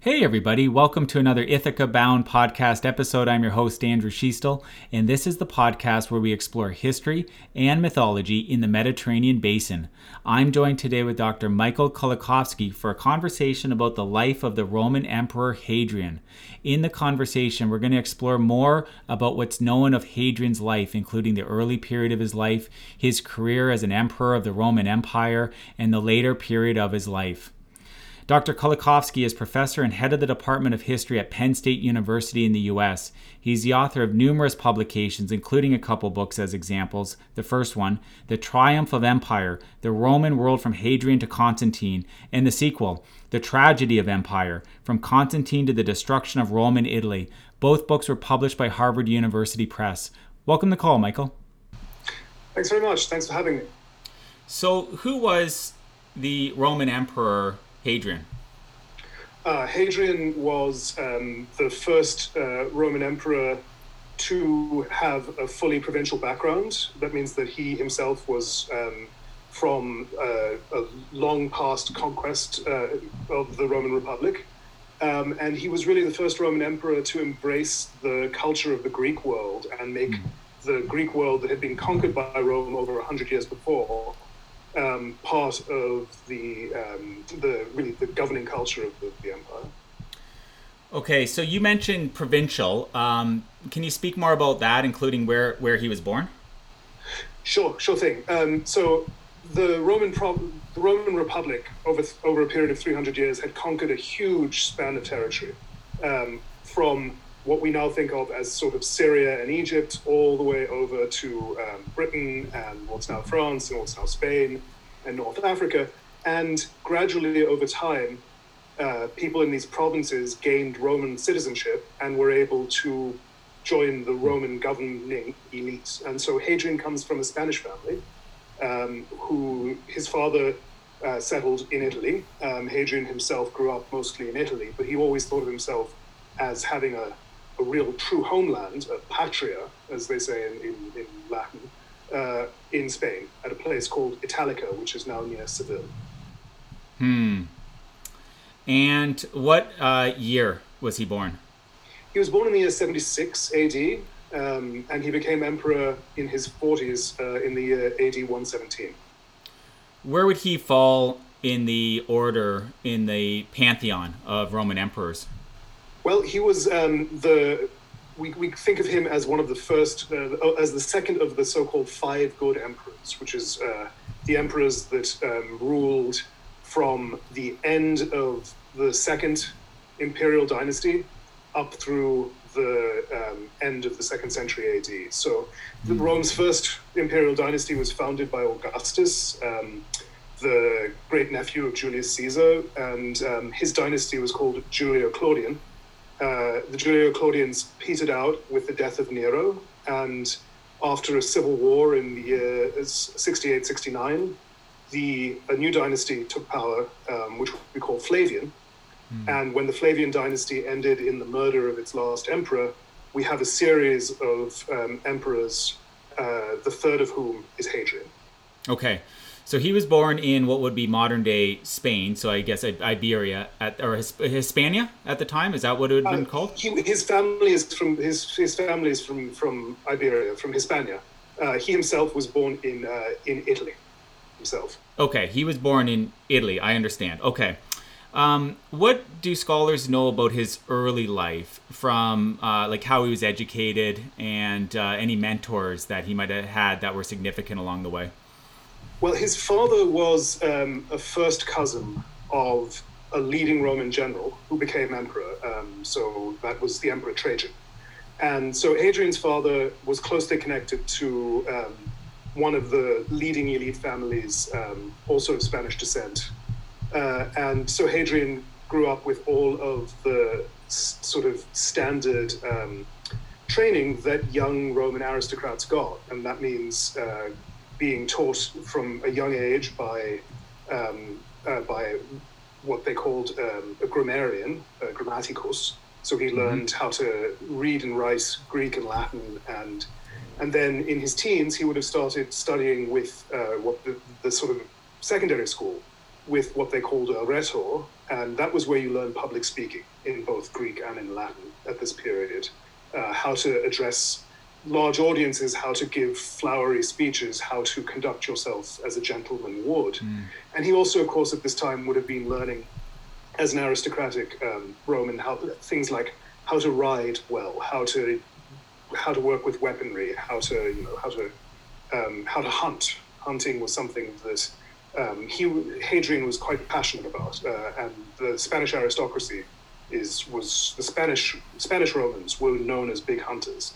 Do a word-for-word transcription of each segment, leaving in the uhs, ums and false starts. Hey everybody, welcome to another Ithaca Bound podcast episode. I'm your host, Andrew Schiestel, and this is the podcast where we explore history and mythology in the Mediterranean basin. I'm joined today with Doctor Michael Kulikowski for a conversation about the life of the Roman Emperor Hadrian. In the conversation, we're going to explore more about what's known of Hadrian's life, including the early period of his life, his career as an emperor of the Roman Empire, and the later period of his life. Doctor Kulikowski is professor and head of the Department of History at Penn State University in the U S. He's the author of numerous publications, including a couple books as examples. The first one, The Triumph of Empire, The Roman World from Hadrian to Constantine, and the sequel, The Tragedy of Empire, From Constantine to the Destruction of Roman Italy. Both books were published by Harvard University Press. Welcome to the call, Michael. Thanks very much. Thanks for having me. So who was the Roman Emperor Hadrian? Uh, Hadrian was um, the first uh, Roman emperor to have a fully provincial background. That means that he himself was um, from uh, a long past conquest uh, of the Roman Republic. Um, and he was really the first Roman emperor to embrace the culture of the Greek world and make the Greek world that had been conquered by Rome over one hundred years before Um, part of the um, the really the governing culture of the, the empire. Okay, so you mentioned provincial. Um, can you speak more about that, including where, where he was born? Sure, sure thing. Um, so the Roman Pro- the Roman Republic over over a period of three hundred years had conquered a huge span of territory, um, from what we now think of as sort of Syria and Egypt, all the way over to um, Britain and what's now France and what's now Spain and North Africa. And gradually over time, uh, people in these provinces gained Roman citizenship and were able to join the Roman governing elite. And so Hadrian comes from a Spanish family um, who his father uh, settled in Italy. Um, Hadrian himself grew up mostly in Italy, but he always thought of himself as having a a real true homeland, a patria, as they say in, in, in Latin, uh, in Spain, at a place called Italica, which is now near Seville. Hmm. And what uh, year was he born? He was born in the year seventy-six A D, um, and he became emperor in his forties uh, in the year A D one seventeen. Where would he fall in the order, in the pantheon of Roman emperors? Well, he was um, the, we, we think of him as one of the first, uh, as the second of the so-called five good emperors, which is uh, the emperors that um, ruled from the end of the second imperial dynasty up through the um, end of the second century A D. So mm-hmm. Rome's first imperial dynasty was founded by Augustus, um, the great-nephew of Julius Caesar, and um, his dynasty was called Julio-Claudian. Uh, the Julio-Claudians petered out with the death of Nero, and after a civil war in the year sixty-eight sixty-nine, the a new dynasty took power, um, which we call Flavian. Mm. And when the Flavian dynasty ended in the murder of its last emperor, we have a series of um, emperors, uh, the third of whom is Hadrian. Okay. So he was born in what would be modern-day Spain, so I guess Iberia, at, or Hisp- Hispania at the time. Is that what it would have been uh, called? He, his family is from his his family is from, from Iberia, from Hispania. Uh, he himself was born in uh, in Italy, himself. Okay, he was born in Italy. I understand. Okay, um, what do scholars know about his early life, from uh, like how he was educated and uh, any mentors that he might have had that were significant along the way? Well, his father was um, a first cousin of a leading Roman general who became emperor. Um, so that was the Emperor Trajan. And so Hadrian's father was closely connected to um, one of the leading elite families, um, also of Spanish descent. Uh, and so Hadrian grew up with all of the s- sort of standard um, training that young Roman aristocrats got. And that means uh, being taught from a young age by um, uh, by what they called um, a grammarian, uh, grammaticus. So he learned mm-hmm. how to read and write Greek and Latin, and and then in his teens he would have started studying with uh, what the, the sort of secondary school with what they called a rhetor, and that was where you learn public speaking in both Greek and in Latin at this period, uh, how to address large audiences, how to give flowery speeches, how to conduct yourself as a gentleman would. Mm. And he also, of course, at this time would have been learning as an aristocratic um, Roman how, things like how to ride well, how to how to work with weaponry, how to you know how to um, how to hunt. Hunting was something that um, he Hadrian was quite passionate about, uh, and the Spanish aristocracy is was the Spanish Spanish Romans were known as big hunters.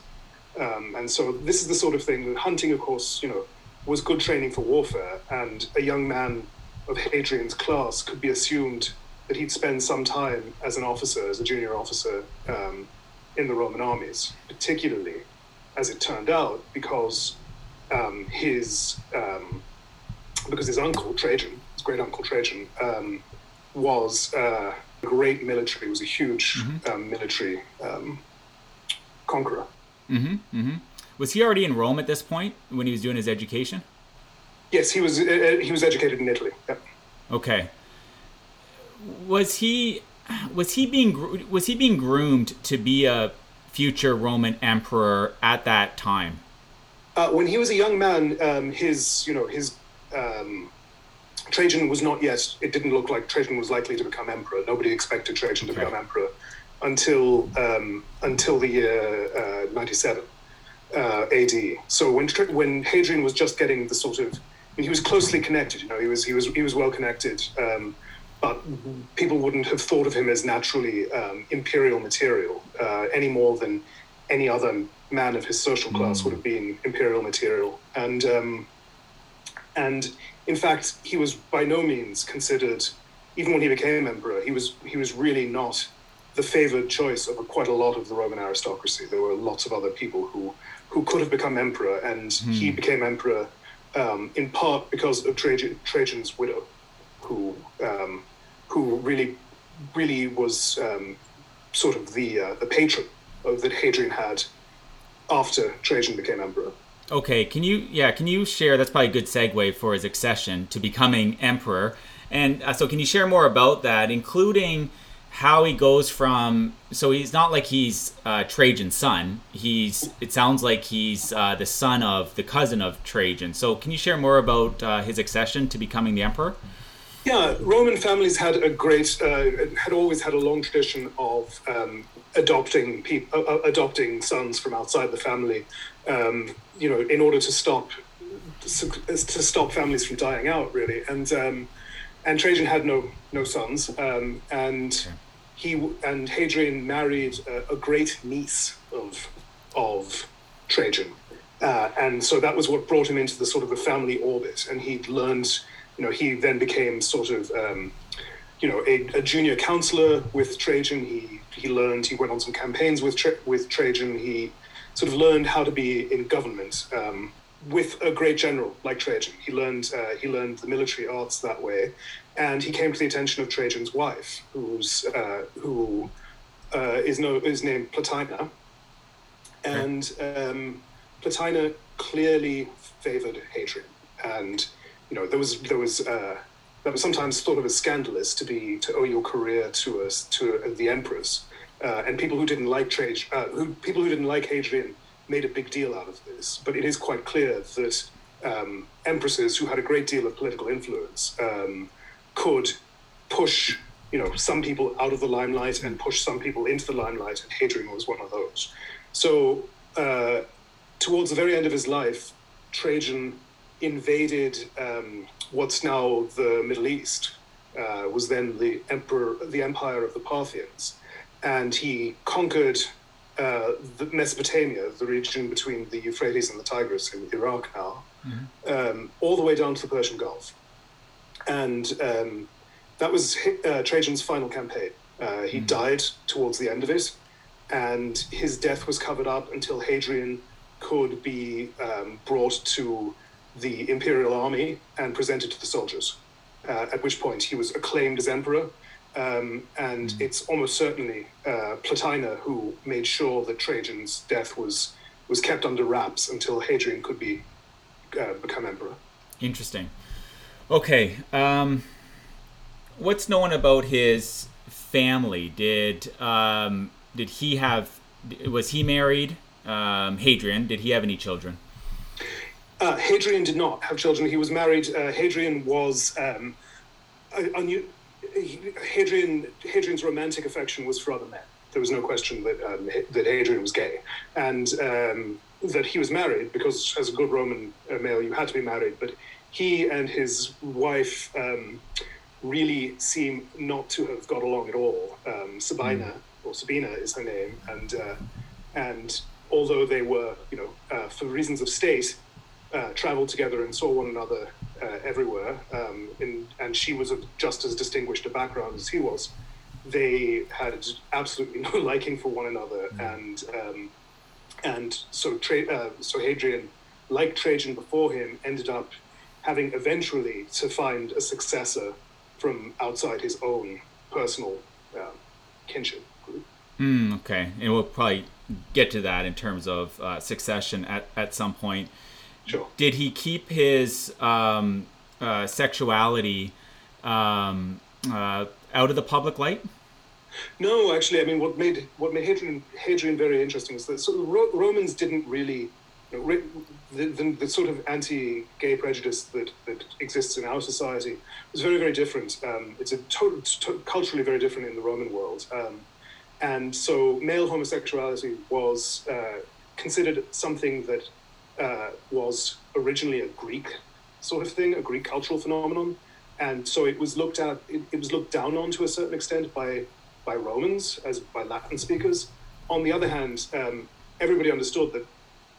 Um, and so this is the sort of thing that hunting, of course, you know, was good training for warfare, and a young man of Hadrian's class could be assumed that he'd spend some time as an officer, as a junior officer, um, in the Roman armies, particularly, as it turned out, because um, his um, because his uncle Trajan, his great uncle Trajan, um, was uh, a great military, was a huge mm-hmm. um, military um, conqueror. Mm-hmm, mm-hmm. Was he already in Rome at this point when he was doing his education? Yes, he was. Uh, he was educated in Italy. Yep. Okay. Was he was he being was he being groomed to be a future Roman emperor at that time? Uh, when he was a young man, um, his you know his um, Trajan was not yet. It didn't look like Trajan was likely to become emperor. Nobody expected Trajan okay. to become emperor until um, until the year uh, ninety-seven uh, A D. So when when Hadrian was just getting the sort of, I mean, he was closely connected. You know, he was he was he was well connected, um, but people wouldn't have thought of him as naturally um, imperial material uh, any more than any other man of his social class mm. would have been imperial material. And um, and in fact, he was by no means considered. Even when he became emperor, he was he was really not the favored choice of quite a lot of the Roman aristocracy. There were lots of other people who, who could have become emperor, and hmm. he became emperor um, in part because of Trajan, Trajan's widow, who um, who really really was um, sort of the uh, the patron of, that Hadrian had after Trajan became emperor. Okay, can you yeah can you share? That's probably a good segue for his accession to becoming emperor. And uh, so, can you share more about that, including how he goes from, so he's not like he's uh, Trajan's son. He's, it sounds like he's uh, the son of, the cousin of Trajan. So can you share more about uh, his accession to becoming the emperor? Yeah, Roman families had a great, uh, had always had a long tradition of um, adopting people, uh, adopting sons from outside the family, um, you know, in order to stop, to stop families from dying out, really. And um, and Trajan had no no sons, um, and he and Hadrian married a, a great niece of of Trajan, uh, and so that was what brought him into the sort of the family orbit. And he'd learned, you know, he then became sort of, um, you know, a, a junior counselor with Trajan. He he learned. He went on some campaigns with Tra- with Trajan. He sort of learned how to be in government Um, with a great general like Trajan. He learned uh, he learned the military arts that way, and he came to the attention of Trajan's wife, who's uh, who uh, is no is named Plotina, and um, Plotina clearly favored Hadrian, and you know there was there was uh, that was sometimes thought of as scandalous to be to owe your career to us to uh, the emperors, uh, and people who didn't like Trajan, uh, who people who didn't like Hadrian made a big deal out of this, but it is quite clear that um, empresses who had a great deal of political influence um, could push, you know, some people out of the limelight and push some people into the limelight, and Hadrian was one of those. So, uh, towards the very end of his life, Trajan invaded um, what's now the Middle East, uh, was then the emperor, the empire of the Parthians, and he conquered Uh, the Mesopotamia, the region between the Euphrates and the Tigris in Iraq now, mm-hmm. um, all the way down to the Persian Gulf. And um, that was uh, Trajan's final campaign. Uh, he mm-hmm. died towards the end of it, and his death was covered up until Hadrian could be um, brought to the imperial army and presented to the soldiers, uh, at which point he was acclaimed as emperor. Um, and mm-hmm. it's almost certainly uh, Plotina who made sure that Trajan's death was was kept under wraps until Hadrian could be uh, become emperor. Interesting. Okay. Um, what's known about his family? Did um, did he have? Was he married? Um, Hadrian, did he have any children? Uh, Hadrian did not have children. He was married. Uh, Hadrian was um, un- Hadrian. Hadrian's romantic affection was for other men. There was no question that um, that Hadrian was gay, and um, that he was married, because as a good Roman male, you had to be married. But he and his wife um, really seem not to have got along at all. Um, Sabina mm. or Sabina is her name, and uh, and although they were, you know, uh, for reasons of state, uh, traveled together and saw one another uh, everywhere, um, in, and she was of just as distinguished a background as he was, they had absolutely no liking for one another, and um, and so Tra- uh, so Hadrian, like Trajan before him, ended up having eventually to find a successor from outside his own personal um, kinship group. Mm, okay, and we'll probably get to that in terms of uh, succession at, at some point. Sure. Did he keep his um, uh, sexuality um, uh, out of the public light? No, actually, I mean, what made what made Hadrian, Hadrian very interesting is that sort of Ro- Romans didn't really, you know, re- the, the, the sort of anti-gay prejudice that, that exists in our society was very, very different. Um, it's a to- to- culturally very different in the Roman world. Um, and so male homosexuality was uh, considered something that uh, was originally a Greek sort of thing, a Greek cultural phenomenon. And so it was looked at. It, it was looked down on to a certain extent by by Romans, as by Latin speakers. On the other hand, um, everybody understood that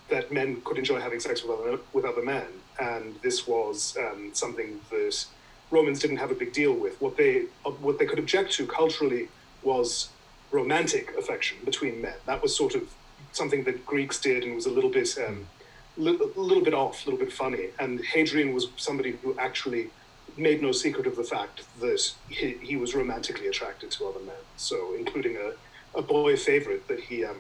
that men could enjoy having sex with other with other men, and this was um, something that Romans didn't have a big deal with. What they what they could object to culturally was romantic affection between men. That was sort of something that Greeks did, and was a little bit um, li- a little bit off, a little bit funny. And Hadrian was somebody who actually made no secret of the fact that he, he was romantically attracted to other men, so including a, a boy favorite that he um,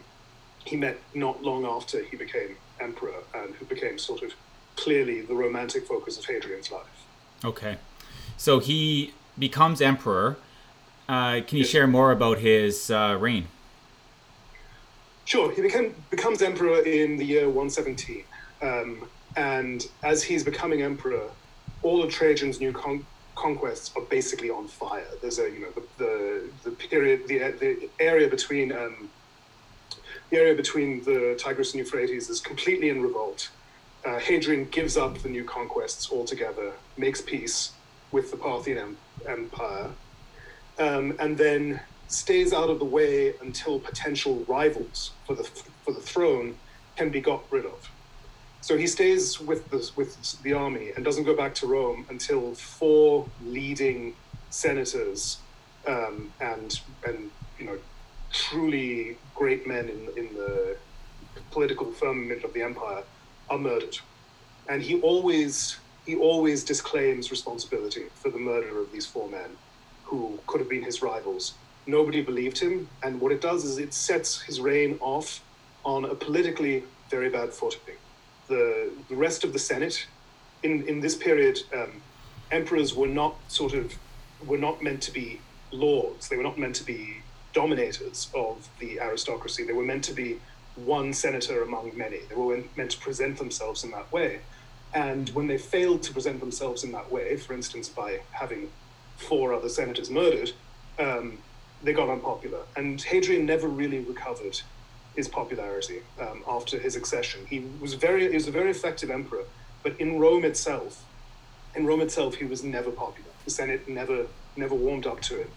he met not long after he became emperor, and who became sort of clearly the romantic focus of Hadrian's life. Okay, so he becomes emperor. Uh, can you yes. share more about his uh, reign? Sure, he became, becomes emperor in the year one seventeen, um, and as he's becoming emperor, all of Trajan's new con- conquests are basically on fire. There's a, you know, the the, the period, the the area between um, the area between the Tigris and Euphrates is completely in revolt. Uh, Hadrian gives up the new conquests altogether, makes peace with the Parthian em- Empire, um, and then stays out of the way until potential rivals for the for the throne can be got rid of. So he stays with the, with the army and doesn't go back to Rome until four leading senators um, and and you know truly great men in in the political firmament of the empire are murdered, and he always he always disclaims responsibility for the murder of these four men, who could have been his rivals. Nobody believed him, and what it does is it sets his reign off on a politically very bad footing. The, the rest of the Senate, in, in this period, um, emperors were not sort of, were not meant to be lords. They were not meant to be dominators of the aristocracy. They were meant to be one senator among many. They were meant to present themselves in that way. And when they failed to present themselves in that way, for instance, by having four other senators murdered, um, they got unpopular. And Hadrian never really recovered his popularity um, after his accession. He was very, he was a very effective emperor, but in Rome itself, in Rome itself, he was never popular. The Senate never, never warmed up to him.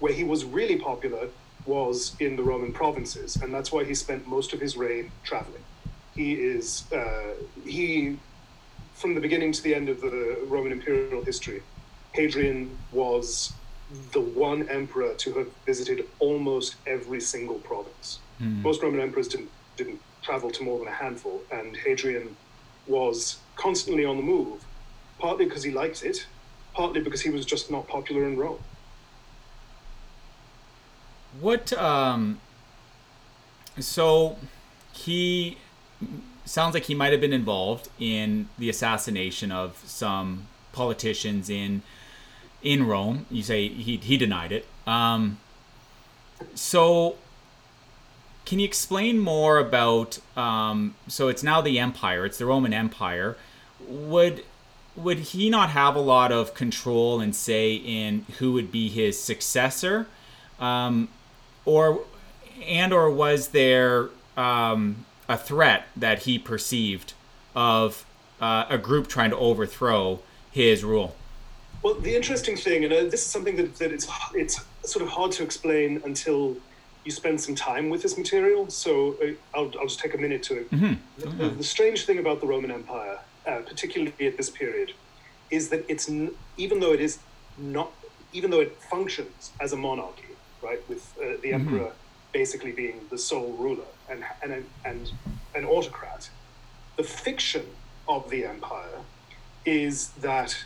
Where he was really popular was in the Roman provinces, and that's why he spent most of his reign traveling. He is, uh, he, from the beginning to the end of the Roman imperial history, Hadrian was the one emperor to have visited almost every single province. Mm. Most Roman emperors didn't didn't travel to more than a handful, and Hadrian was constantly on the move, partly because he liked it, partly because he was just not popular in Rome. What, um, so he, sounds like he might have been involved in the assassination of some politicians in in Rome. You say he he denied it. Um, so can you explain more about, um, so it's now the empire, it's the Roman Empire. Would would he not have a lot of control and say in who would be his successor? Um, or and or was there um, a threat that he perceived of uh, a group trying to overthrow his rule? Well, the interesting thing, and uh, this is something that, that it's it's sort of hard to explain until you spend some time with this material, so uh, I'll, I'll just take a minute to it. Mm-hmm. Mm-hmm. The, the strange thing about the Roman Empire, uh, particularly at this period, is that it's, n- even though it is not, even though it functions as a monarchy, right, with uh, the emperor mm-hmm. basically being the sole ruler and, and, and an autocrat, the fiction of the empire is that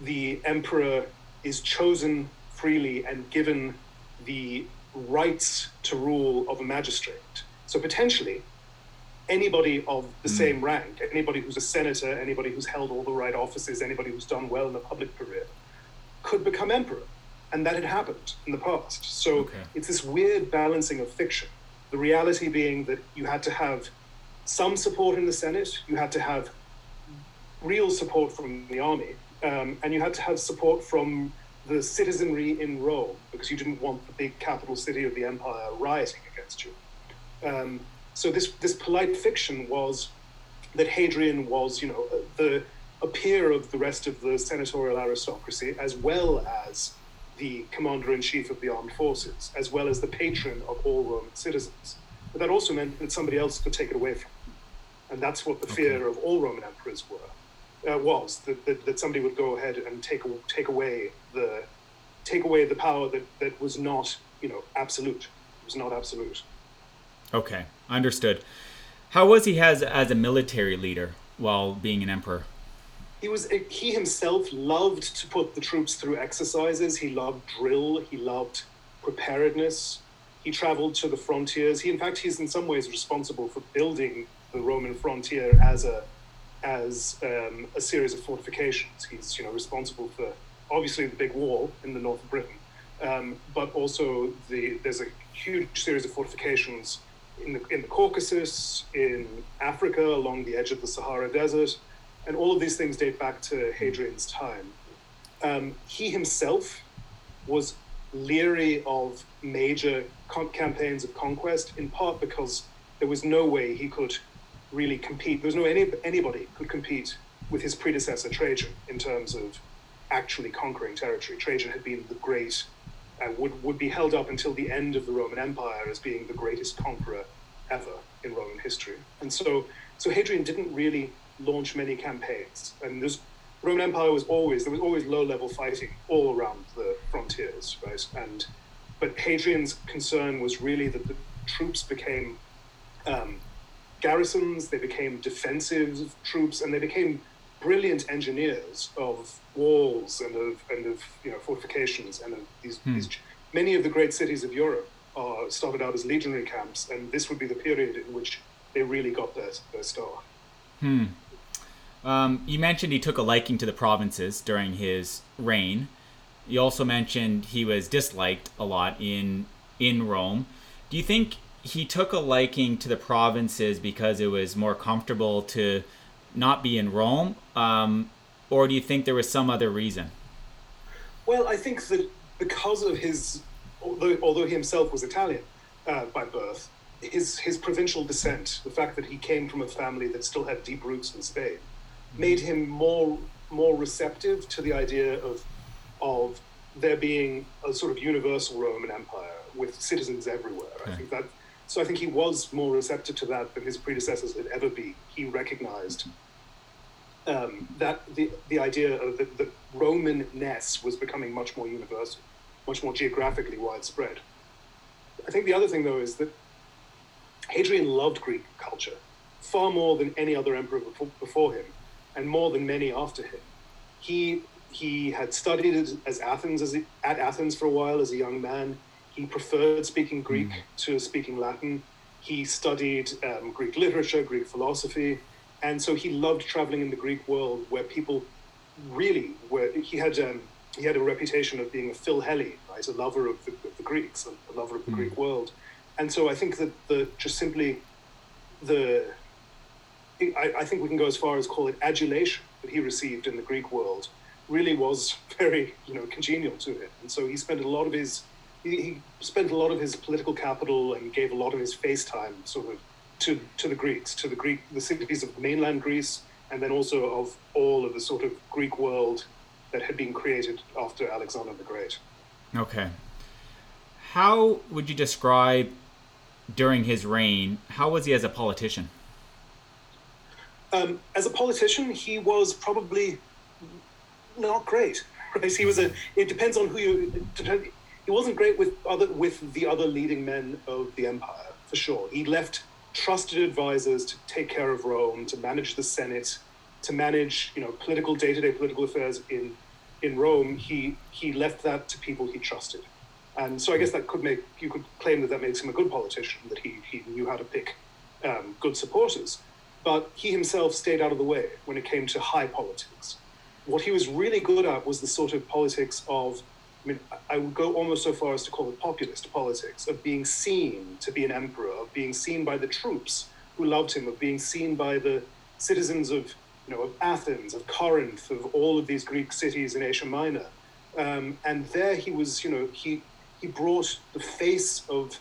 the emperor is chosen freely and given the rights to rule of a magistrate. So potentially anybody of the mm. same rank, anybody who's a senator, anybody who's held all the right offices, anybody who's done well in the public career could become emperor. And that had happened in the past. So okay. It's this weird balancing of fiction. The reality being that you had to have some support in the Senate, you had to have real support from the army, um, and you had to have support from the citizenry in Rome, because you didn't want the big capital city of the empire rioting against you. Um, so this this polite fiction was that Hadrian was, you know, the a peer of the rest of the senatorial aristocracy, as well as the commander-in-chief of the armed forces, as well as the patron of all Roman citizens. But that also meant that somebody else could take it away from him. And that's what the okay. fear of all Roman emperors were. Uh, was that, that that somebody would go ahead and take take away the take away the power that, that was not you know absolute it was not absolute. Okay, understood. How was he as as a military leader while being an emperor? He was a, he himself loved to put the troops through exercises. He loved drill. He loved preparedness. He traveled to the frontiers. He in fact he's in some ways responsible for building the Roman frontier as a as um, a series of fortifications. He's you know, responsible for, obviously, the big wall in the north of Britain, um, but also the, there's a huge series of fortifications in the, in the Caucasus, in Africa, along the edge of the Sahara Desert, and all of these things date back to Hadrian's time. Um, he himself was leery of major com- campaigns of conquest, in part because there was no way he could really compete. There's no any anybody could compete with his predecessor Trajan in terms of actually conquering territory. Trajan had been the great, and uh, would, would be held up until the end of the Roman Empire as being the greatest conqueror ever in Roman history. And so, so Hadrian didn't really launch many campaigns. And the Roman Empire was always, there was always low-level fighting all around the frontiers, right? And but Hadrian's concern was really that the troops became um, garrisons, they became defensive troops, and they became brilliant engineers of walls and of and of you know fortifications and of these, hmm. these many of the great cities of Europe are started out as legionary camps, and this would be the period in which they really got their their start. Hmm. Um, you mentioned he took a liking to the provinces during his reign. You also mentioned he was disliked a lot in in Rome. Do you think he took a liking to the provinces because it was more comfortable to not be in Rome? Um, or do you think there was some other reason? Well, I think that because of his, although, although he himself was Italian uh, by birth, his, his provincial descent, the fact that he came from a family that still had deep roots in Spain, made him more more receptive to the idea of of there being a sort of universal Roman Empire with citizens everywhere. Okay. I think that So I think he was more receptive to that than his predecessors had ever been. He recognized um, that the, the idea of the, the Roman-ness was becoming much more universal, much more geographically widespread. I think the other thing, though, is that Hadrian loved Greek culture far more than any other emperor before, before him, and more than many after him. He he had studied as, as Athens as he, at Athens for a while as a young man. He preferred speaking Greek mm. to speaking Latin. He studied um, Greek literature, Greek philosophy. And so he loved traveling in the Greek world where people really were, he had um, he had a reputation of being a Philhellene, right, a lover of the, of the Greeks, a lover of the mm. Greek world. And so I think that the just simply the, I, I think we can go as far as call it adulation that he received in the Greek world really was very, you know, congenial to him. And so he spent a lot of his, he, he spent a lot of his political capital and gave a lot of his face time sort of to, to the Greeks, to the Greek, the cities of mainland Greece, and then also of all of the sort of Greek world that had been created after Alexander the Great. Okay. How would you describe during his reign, how was he as a politician? Um, as a politician, he was probably not great, right? He was a, it depends on who you, depend, he wasn't great with other with the other leading men of the empire, for sure. He left trusted advisors to take care of Rome, to manage the Senate, to manage, you know, political day-to-day political affairs in in Rome. He he left that to people he trusted. And so I guess that could make, you could claim that that makes him a good politician, that he, he knew how to pick um, good supporters. But he himself stayed out of the way when it came to high politics. What he was really good at was the sort of politics of, I mean, I would go almost so far as to call it populist politics, of being seen to be an emperor, of being seen by the troops who loved him, of being seen by the citizens of, you know, of Athens, of Corinth, of all of these Greek cities in Asia Minor. Um, and there he was, you know, he he brought the face of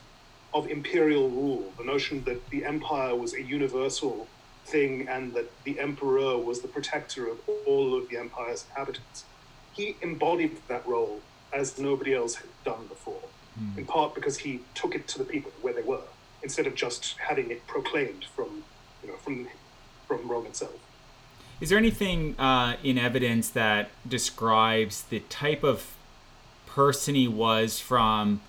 of imperial rule, the notion that the empire was a universal thing and that the emperor was the protector of all of the empire's inhabitants. He embodied that role as nobody else had done before, mm. in part because he took it to the people where they were, instead of just having it proclaimed from, you know, from from Rome itself. Is there anything uh, in evidence that describes the type of person he was from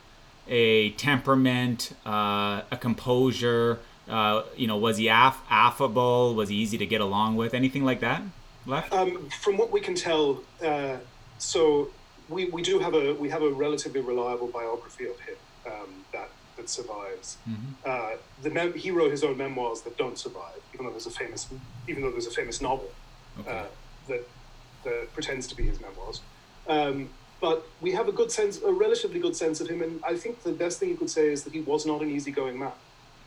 a temperament, uh, a composure? Uh, you know, was he aff- affable? Was he easy to get along with? Anything like that left? Um, from what we can tell, uh, so we, we do have a we have a relatively reliable biography of him um, that that survives. Mm-hmm. Uh, the mem- he wrote his own memoirs that don't survive, even though there's a famous even though there's a famous novel okay. uh, that that pretends to be his memoirs. Um, but we have a good sense, a relatively good sense of him, and I think the best thing you could say is that he was not an easygoing man.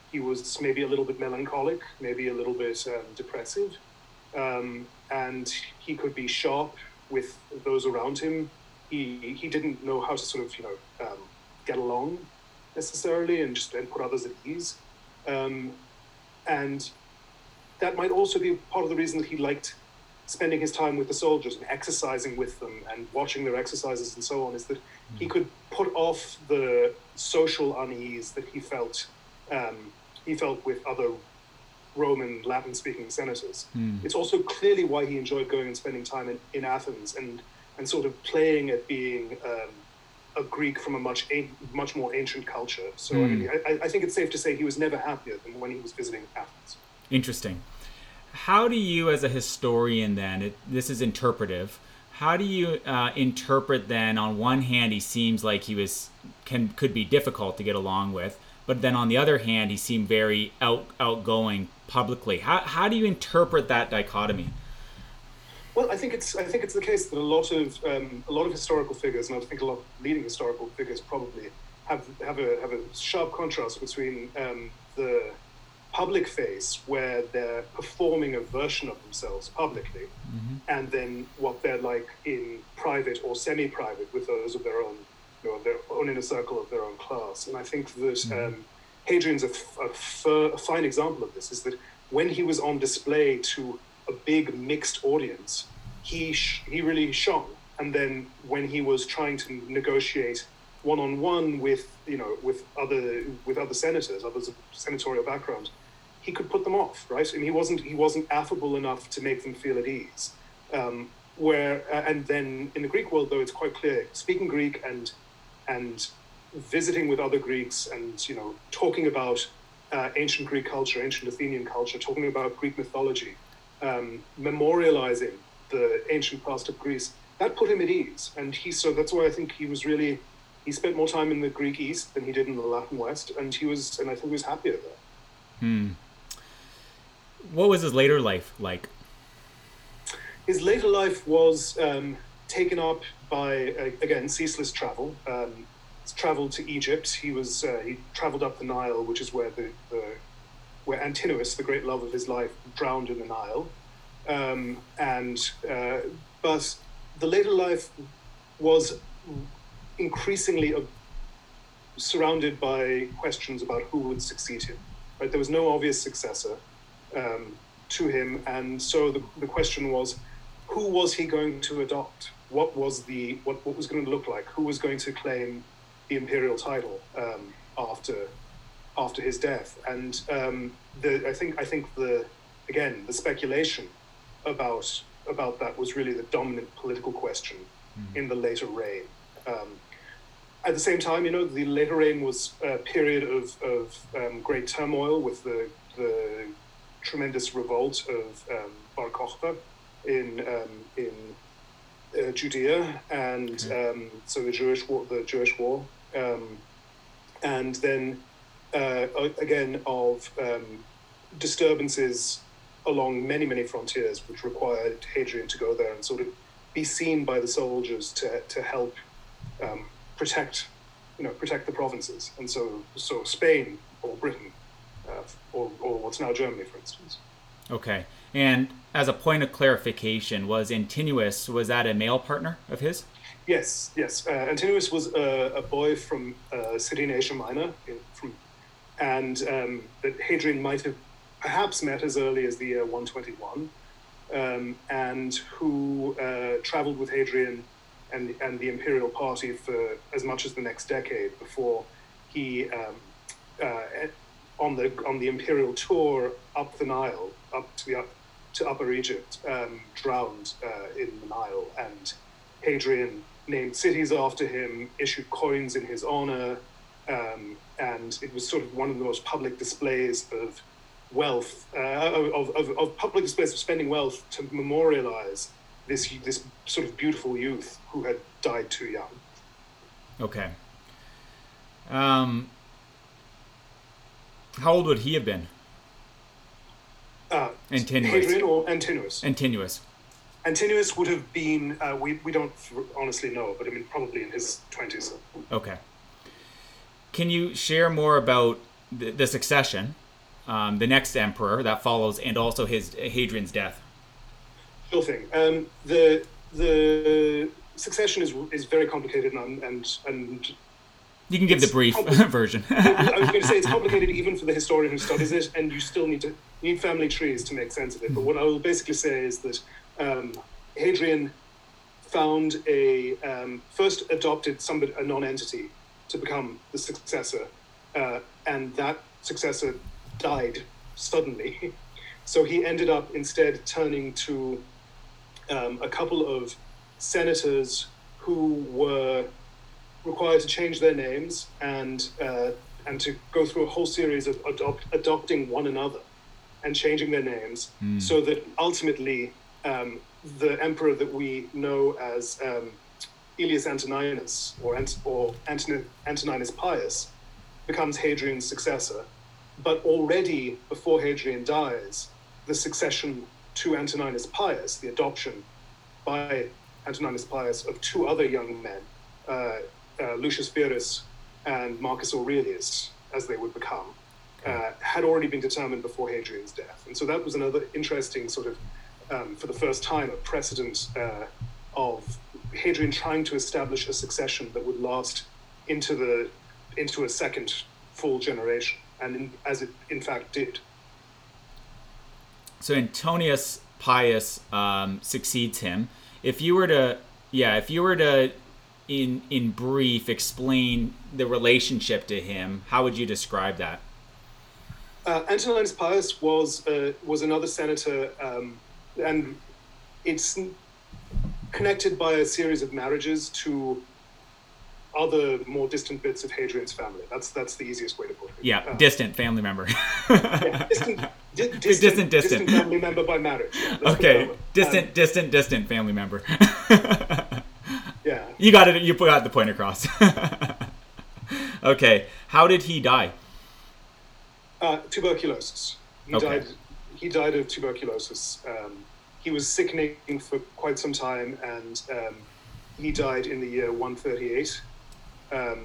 He was maybe a little bit melancholic, maybe a little bit um, depressive, um, and he could be sharp with those around him. He he didn't know how to sort of, you know, um, get along necessarily and just and put others at ease. Um, and that might also be part of the reason that he liked spending his time with the soldiers and exercising with them and watching their exercises and so on, is that mm. he could put off the social unease that he felt um, he felt with other Roman, Latin-speaking senators. Mm. It's also clearly why he enjoyed going and spending time in, in Athens and, and sort of playing at being um, a Greek from a much a, much more ancient culture. So mm. I mean, I, I think it's safe to say he was never happier than when he was visiting Athens. Interesting. How do you, as a historian then, it, this is interpretive, how do you uh, interpret then, on one hand, he seems like he was can could be difficult to get along with, but then on the other hand, he seemed very out, outgoing publicly. How how do you interpret that dichotomy? Well, I think it's I think it's the case that a lot of um, a lot of historical figures, and I think a lot of leading historical figures probably have have a have a sharp contrast between um, the public face, where they're performing a version of themselves publicly, mm-hmm. and then what they're like in private or semi-private with those of their own. Or their own inner circle of their own class. And I think that um, Hadrian's a, f- a, f- a fine example of this, is that when he was on display to a big mixed audience, he sh- he really shone. And then when he was trying to negotiate one-on-one with, you know, with other with other senators, others of senatorial background, he could put them off, right? And he wasn't he wasn't affable enough to make them feel at ease. Um, where uh, and then in the Greek world, though, it's quite clear, speaking Greek and and visiting with other Greeks and, you know, talking about uh, ancient Greek culture, ancient Athenian culture, talking about Greek mythology, um, memorializing the ancient past of Greece, that put him at ease. And he, so that's why I think he was really, he spent more time in the Greek East than he did in the Latin West. And he was, and I think he was happier there. Hmm. What was his later life like? His later life was, um, taken up by, uh, again, ceaseless travel. Um, traveled to Egypt. He was uh, he traveled up the Nile, which is where the, the where Antinous, the great love of his life, drowned in the Nile. Um, and uh, but the later life was increasingly surrounded by questions about who would succeed him. Right, there was no obvious successor um, to him, and so the, the question was, who was he going to adopt? What was the what what was going to look like? Who was going to claim the imperial title um, after after his death? And um, the I think I think the again the speculation about about that was really the dominant political question mm. in the later reign. Um, At the same time, you know, the later reign was a period of, of um, great turmoil with the, the tremendous revolt of um, Bar Kokhba in um, in uh, Judea, and um, so the Jewish war, the Jewish war, um, and then uh, again of um, disturbances along many many frontiers, which required Hadrian to go there and sort of be seen by the soldiers to to help. Um, protect, you know, protect the provinces. And so so Spain or Britain uh, or, or what's now Germany, for instance. Okay. And as a point of clarification, was Antinous, was that a male partner of his? Yes, yes. Uh, Antinous was a, a boy from a city in Asia Minor, in, from, and um, that Hadrian might have perhaps met as early as the year one twenty-one, um, and who uh, traveled with Hadrian And, and the imperial party for as much as the next decade before he, um, uh, on the on the imperial tour up the Nile, up to the up to Upper Egypt, um, drowned uh, in the Nile. And Hadrian named cities after him, issued coins in his honor, um, and it was sort of one of the most public displays of wealth, uh, of, of of public displays of spending wealth to memorialize This this sort of beautiful youth who had died too young. Okay. Um, how old would he have been? Uh, Antinous. Hadrian or Antinous? Antinous. Antinous would have been. Uh, we we don't honestly know, but I mean probably in his twenties. Okay. Can you share more about the, the succession, um, the next emperor that follows, and also his Hadrian's death? Sure thing. Um, the the succession is is very complicated, and and, and you can give the brief compli- version. I was going to say it's complicated even for the historian who studies it, and you still need to you need family trees to make sense of it. But what I will basically say is that um, Hadrian found a um, first adopted somebody a non-entity to become the successor, uh, and that successor died suddenly. So he ended up instead turning to um, a couple of senators who were required to change their names and uh, and to go through a whole series of adopt, adopting one another and changing their names, mm. so that ultimately um, the emperor that we know as um, Aelius Antoninus or, Ant- or Anton- Antoninus Pius becomes Hadrian's successor. But already before Hadrian dies, the succession to Antoninus Pius, the adoption by Antoninus Pius of two other young men, uh, uh, Lucius Verus and Marcus Aurelius, as they would become, uh, had already been determined before Hadrian's death. And so that was another interesting sort of, um, for the first time, a precedent uh, of Hadrian trying to establish a succession that would last into the into a second full generation. And in, as it in fact did. So Antoninus Pius um, succeeds him. If you were to, yeah, if you were to, in in brief, explain the relationship to him, how would you describe that? Uh, Antoninus Pius was uh, was another senator, um, and it's connected by a series of marriages to other more distant bits of Hadrian's family. That's that's the easiest way to put it. Yeah, uh, distant family member. yeah, distant, di- distant, distant, distant, distant family member by marriage. Yeah, okay, distant, um, distant, distant family member. yeah, you got it. You got the point across. Okay, how did he die? Uh, tuberculosis. He okay. died. He died of tuberculosis. Um, he was sickening for quite some time, and um, he died in the year one thirty-eight, um,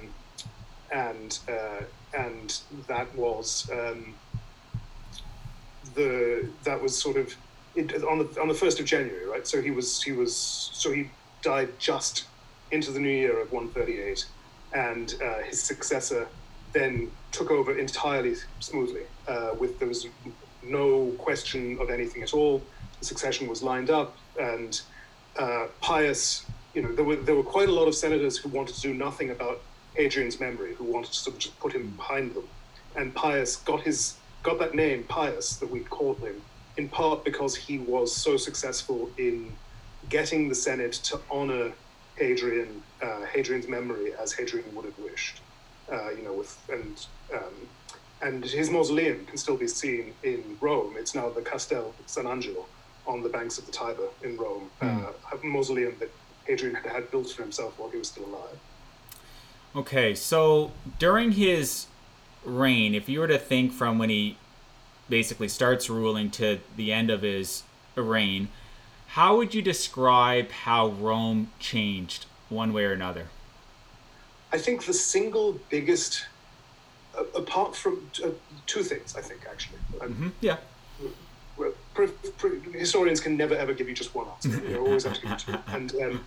and uh, and that was um, the that was sort of it, on the on the first of January, right? So he was he was so he died just into the new year of one thirty-eight, and uh, his successor then took over entirely smoothly. Uh, with there was no question of anything at all. The succession was lined up, and uh, Pius, you know, there were there were quite a lot of senators who wanted to do nothing about Hadrian's memory, who wanted to sort of just put him behind them. And Pius got his got that name, Pius, that we called him, in part because he was so successful in getting the Senate to honor Hadrian, uh, Hadrian's memory as Hadrian would have wished. Uh, you know, with and um, and his mausoleum can still be seen in Rome. It's now the Castel San Angelo on the banks of the Tiber in Rome, mm. uh, a mausoleum that Hadrian had, had built for himself while he was still alive. Okay, so during his reign, if you were to think from when he basically starts ruling to the end of his reign, how would you describe how Rome changed one way or another? I think the single biggest, uh, apart from uh, two things, I think, actually. Mm-hmm. Yeah. Well, pre- pre- historians can never, ever give you just one answer. They always have to give you two. And um,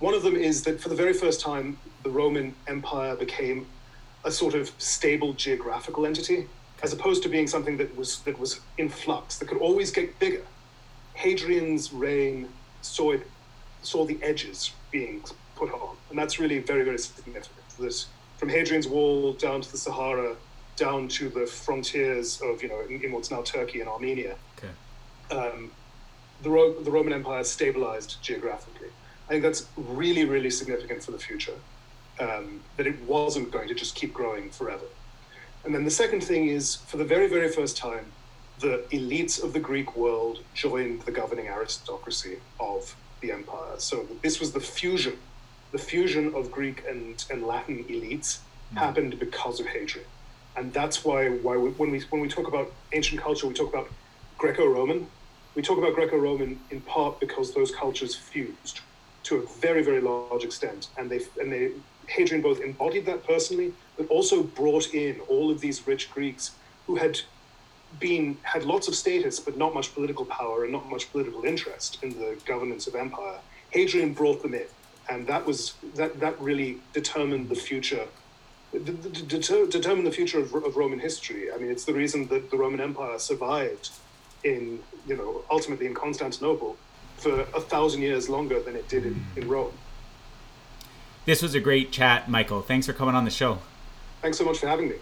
one of them is that for the very first time, the Roman Empire became a sort of stable geographical entity, as opposed to being something that was that was in flux, that could always get bigger. Hadrian's reign saw it, saw the edges being put on, and that's really very, very significant. That from Hadrian's Wall down to the Sahara, down to the frontiers of you know in, in what's now Turkey and Armenia, okay. um, the Ro- the Roman Empire stabilized geographically. I think that's really, really significant for the future. Um, that it wasn't going to just keep growing forever. And then the second thing is, for the very, very first time, the elites of the Greek world joined the governing aristocracy of the empire. So this was the fusion. The fusion of Greek and, and Latin elites mm. happened because of Hadrian. And that's why why we, when we when we talk about ancient culture, we talk about Greco-Roman. We talk about Greco-Roman in part because those cultures fused to a very, very large extent. And they and they Hadrian both embodied that personally, but also brought in all of these rich Greeks who had been had lots of status, but not much political power and not much political interest in the governance of empire. Hadrian brought them in, and that was that. That really determined the future, deter, determined the future of, of Roman history. I mean, it's the reason that the Roman Empire survived, in you know, ultimately in Constantinople, for a thousand years longer than it did in, in Rome. This was a great chat, Michael. Thanks for coming on the show. Thanks so much for having me.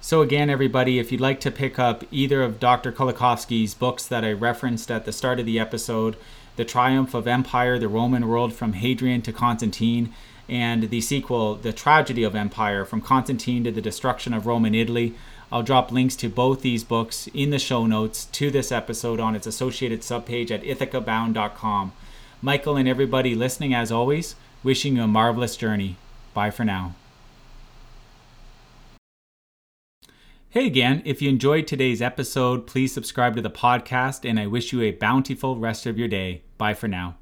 So again, everybody, if you'd like to pick up either of Doctor Kulikowski's books that I referenced at the start of the episode, The Triumph of Empire, The Roman World from Hadrian to Constantine, and the sequel, The Tragedy of Empire, From Constantine to the Destruction of Roman Italy, I'll drop links to both these books in the show notes to this episode on its associated subpage at ithaca bound dot com. Michael and everybody listening, as always, wishing you a marvelous journey. Bye for now. Hey again, if you enjoyed today's episode, please subscribe to the podcast, and I wish you a bountiful rest of your day. Bye for now.